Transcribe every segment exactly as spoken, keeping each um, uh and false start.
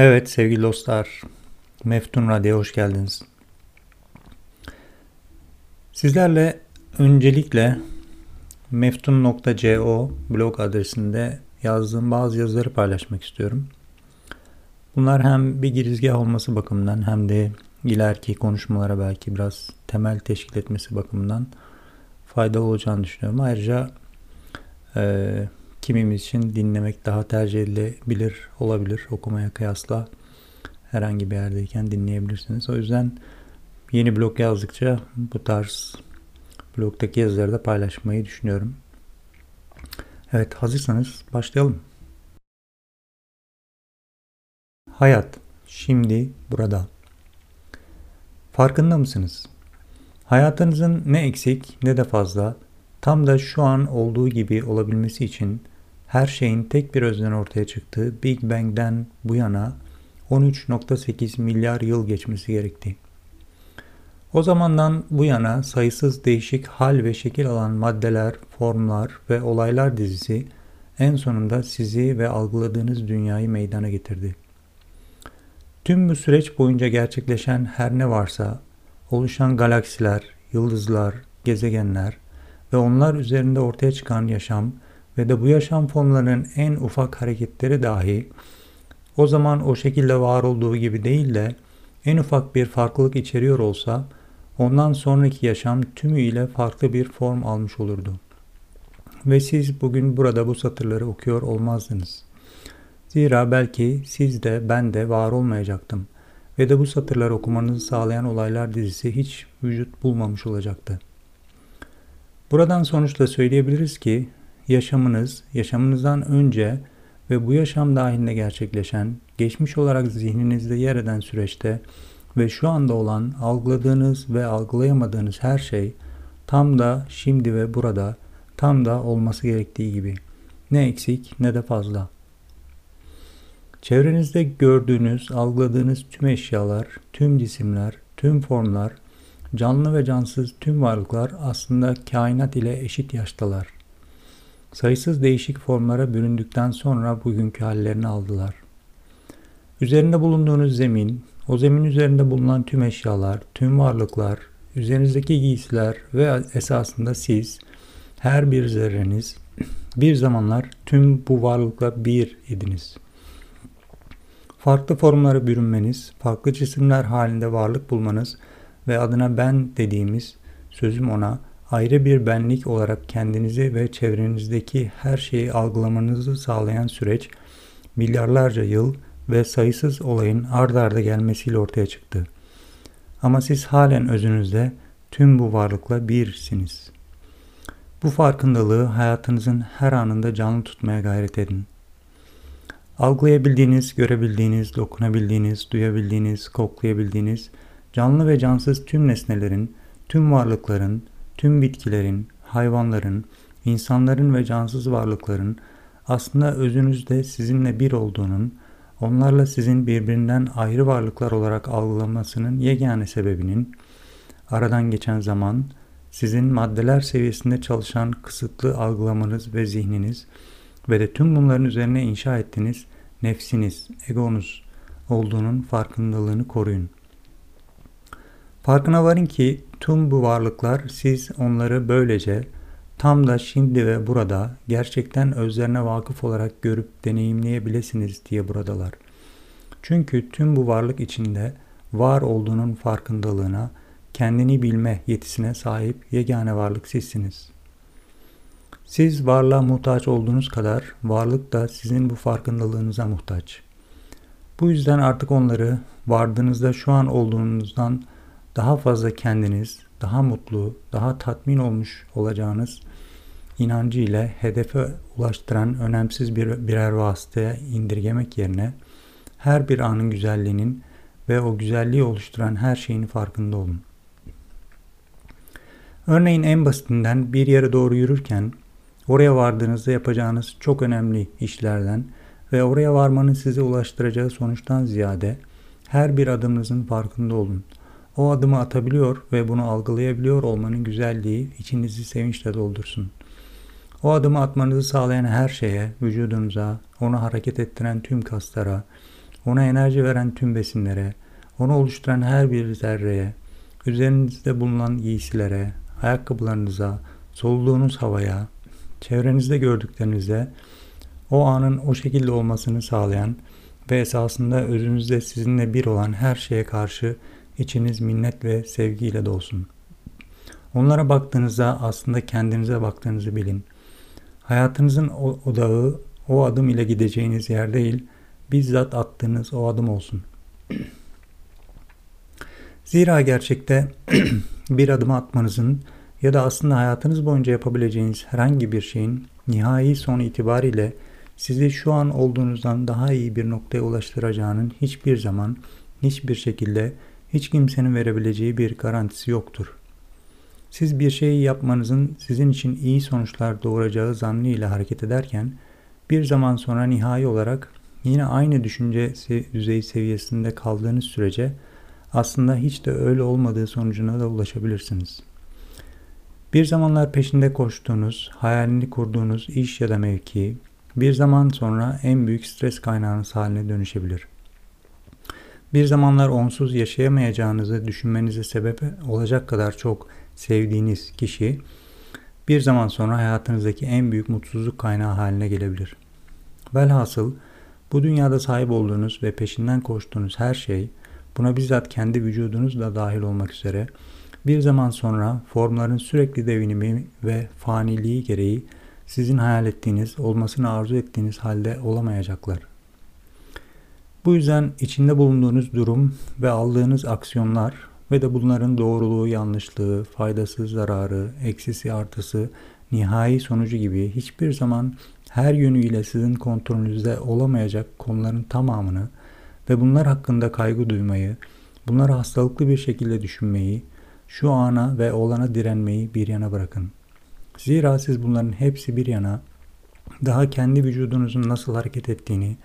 Evet sevgili dostlar, Meftun Radyo'ya hoş geldiniz. Sizlerle öncelikle meftun nokta co blog adresinde yazdığım bazı yazıları paylaşmak istiyorum. Bunlar hem bir girizgah olması bakımından hem de ileriki konuşmalara belki biraz temel teşkil etmesi bakımından faydalı olacağını düşünüyorum. Ayrıca e, kimimiz için dinlemek daha tercih edilebilir olabilir. Okumaya kıyasla herhangi bir yerdeyken dinleyebilirsiniz. O yüzden yeni blog yazdıkça bu tarz blogdaki yazıları da paylaşmayı düşünüyorum. Evet, hazırsanız başlayalım. Hayat, şimdi, burada. Farkında mısınız? Hayatınızın ne eksik ne de fazla, tam da şu an olduğu gibi olabilmesi için her şeyin tek bir özden ortaya çıktığı Big Bang'den bu yana on üç nokta sekiz milyar yıl geçmesi gerekti. O zamandan bu yana sayısız değişik hal ve şekil alan maddeler, formlar ve olaylar dizisi en sonunda sizi ve algıladığınız dünyayı meydana getirdi. Tüm bu süreç boyunca gerçekleşen her ne varsa, oluşan galaksiler, yıldızlar, gezegenler ve onlar üzerinde ortaya çıkan yaşam ve de bu yaşam formlarının en ufak hareketleri dahi o zaman o şekilde var olduğu gibi değil de en ufak bir farklılık içeriyor olsa ondan sonraki yaşam tümüyle farklı bir form almış olurdu. Ve siz bugün burada bu satırları okuyor olmazdınız. Zira belki siz de ben de var olmayacaktım ve de bu satırları okumanızı sağlayan olaylar dizisi hiç vücut bulmamış olacaktı. Buradan sonuçla söyleyebiliriz ki yaşamınız, yaşamınızdan önce ve bu yaşam dahilinde gerçekleşen, geçmiş olarak zihninizde yer eden süreçte ve şu anda olan algıladığınız ve algılayamadığınız her şey tam da şimdi ve burada, tam da olması gerektiği gibi. Ne eksik ne de fazla. Çevrenizde gördüğünüz, algıladığınız tüm eşyalar, tüm cisimler, tüm formlar, canlı ve cansız tüm varlıklar aslında kainat ile eşit yaştalar. Sayısız değişik formlara büründükten sonra bugünkü hallerini aldılar. Üzerinde bulunduğunuz zemin, o zemin üzerinde bulunan tüm eşyalar, tüm varlıklar, üzerinizdeki giysiler ve esasında siz, her bir zerreniz, bir zamanlar tüm bu varlıkla bir idiniz. Farklı formlara bürünmeniz, farklı cisimler halinde varlık bulmanız ve adına ben dediğimiz, sözüm ona, ayrı bir benlik olarak kendinizi ve çevrenizdeki her şeyi algılamanızı sağlayan süreç, milyarlarca yıl ve sayısız olayın ard arda gelmesiyle ortaya çıktı. Ama siz halen özünüzde tüm bu varlıkla birsiniz. Bu farkındalığı hayatınızın her anında canlı tutmaya gayret edin. Algılayabildiğiniz, görebildiğiniz, dokunabildiğiniz, duyabildiğiniz, koklayabildiğiniz, canlı ve cansız tüm nesnelerin, tüm varlıkların, tüm bitkilerin, hayvanların, insanların ve cansız varlıkların aslında özünüzde sizinle bir olduğunun, onlarla sizin birbirinden ayrı varlıklar olarak algılamasının yegane sebebinin, aradan geçen zaman sizin maddeler seviyesinde çalışan kısıtlı algılamanız ve zihniniz ve de tüm bunların üzerine inşa ettiğiniz nefsiniz, egonuz olduğunun farkındalığını koruyun. Farkına varın ki tüm bu varlıklar siz onları böylece tam da şimdi ve burada gerçekten özlerine vakıf olarak görüp deneyimleyebilesiniz diye buradalar. Çünkü tüm bu varlık içinde var olduğunun farkındalığına, kendini bilme yetisine sahip yegane varlık sizsiniz. Siz varlığa muhtaç olduğunuz kadar varlık da sizin bu farkındalığınıza muhtaç. Bu yüzden artık onları vardığınızda şu an olduğunuzdan daha fazla kendiniz, daha mutlu, daha tatmin olmuş olacağınız inancı ile hedefe ulaştıran önemsiz bir, birer vasıtaya indirgemek yerine her bir anın güzelliğinin ve o güzelliği oluşturan her şeyin farkında olun. Örneğin en basitinden bir yere doğru yürürken oraya vardığınızda yapacağınız çok önemli işlerden ve oraya varmanın size ulaştıracağı sonuçtan ziyade her bir adımınızın farkında olun. O adımı atabiliyor ve bunu algılayabiliyor olmanın güzelliği içinizi sevinçle doldursun. O adımı atmanızı sağlayan her şeye, vücudunuza, onu hareket ettiren tüm kaslara, ona enerji veren tüm besinlere, onu oluşturan her bir zerreye, üzerinizde bulunan giysilere, ayakkabılarınıza, soluduğunuz havaya, çevrenizde gördüklerinize, o anın o şekilde olmasını sağlayan ve esasında özünüzde sizinle bir olan her şeye karşı içiniz minnet ve sevgiyle dolsun. Onlara baktığınızda aslında kendinize baktığınızı bilin. Hayatınızın odağı o adım ile gideceğiniz yer değil, bizzat attığınız o adım olsun. Zira gerçekte bir adım atmanızın ya da aslında hayatınız boyunca yapabileceğiniz herhangi bir şeyin nihai son itibariyle sizi şu an olduğunuzdan daha iyi bir noktaya ulaştıracağının hiçbir zaman, hiçbir şekilde hiç kimsenin verebileceği bir garantisi yoktur. Siz bir şeyi yapmanızın sizin için iyi sonuçlar doğuracağı zannıyla hareket ederken, bir zaman sonra nihai olarak yine aynı düşünce düzeyi seviyesinde kaldığınız sürece aslında hiç de öyle olmadığı sonucuna da ulaşabilirsiniz. Bir zamanlar peşinde koştuğunuz, hayalini kurduğunuz iş ya da mevki, bir zaman sonra en büyük stres kaynağınız haline dönüşebilir. Bir zamanlar onsuz yaşayamayacağınızı düşünmenize sebep olacak kadar çok sevdiğiniz kişi, bir zaman sonra hayatınızdaki en büyük mutsuzluk kaynağı haline gelebilir. Velhasıl, bu dünyada sahip olduğunuz ve peşinden koştuğunuz her şey, buna bizzat kendi vücudunuz da dahil olmak üzere, bir zaman sonra formların sürekli devinimi ve faniliği gereği sizin hayal ettiğiniz, olmasını arzu ettiğiniz halde olamayacaklar. Bu yüzden içinde bulunduğunuz durum ve aldığınız aksiyonlar ve de bunların doğruluğu, yanlışlığı, faydası, zararı, eksisi, artısı, nihai sonucu gibi hiçbir zaman her yönüyle sizin kontrolünüzde olamayacak konuların tamamını ve bunlar hakkında kaygı duymayı, bunları hastalıklı bir şekilde düşünmeyi, şu ana ve olana direnmeyi bir yana bırakın. Zira siz bunların hepsi bir yana, daha kendi vücudunuzun nasıl hareket ettiğini,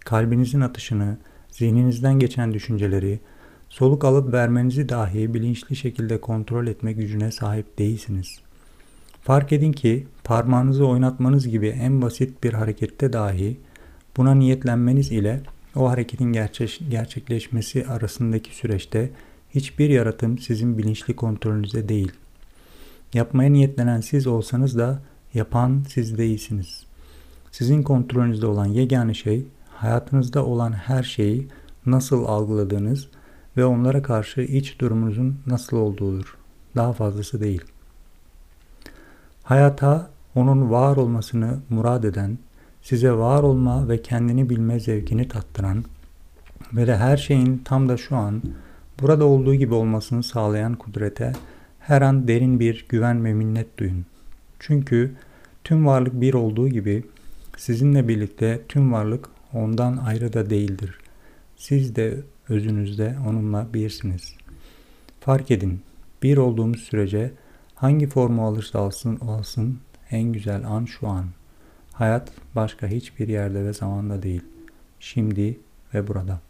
kalbinizin atışını, zihninizden geçen düşünceleri, soluk alıp vermenizi dahi bilinçli şekilde kontrol etme gücüne sahip değilsiniz. Fark edin ki parmağınızı oynatmanız gibi en basit bir harekette dahi buna niyetlenmeniz ile o hareketin gerçekleşmesi arasındaki süreçte hiçbir yaratım sizin bilinçli kontrolünüzde değil. Yapmaya niyetlenen siz olsanız da yapan siz değilsiniz. Sizin kontrolünüzde olan yegane şey, hayatınızda olan her şeyi nasıl algıladığınız ve onlara karşı iç durumunuzun nasıl olduğudur. Daha fazlası değil. Hayata onun var olmasını murad eden, size var olma ve kendini bilme zevkini tattıran ve de her şeyin tam da şu an burada olduğu gibi olmasını sağlayan kudrete her an derin bir güven ve minnet duyun. Çünkü tüm varlık bir olduğu gibi sizinle birlikte tüm varlık ondan ayrı da değildir. Siz de özünüzde onunla birsiniz. Fark edin, bir olduğumuz sürece hangi formu alırsa alsın, alsın en güzel an şu an. Hayat başka hiçbir yerde ve zamanda değil. Şimdi ve burada.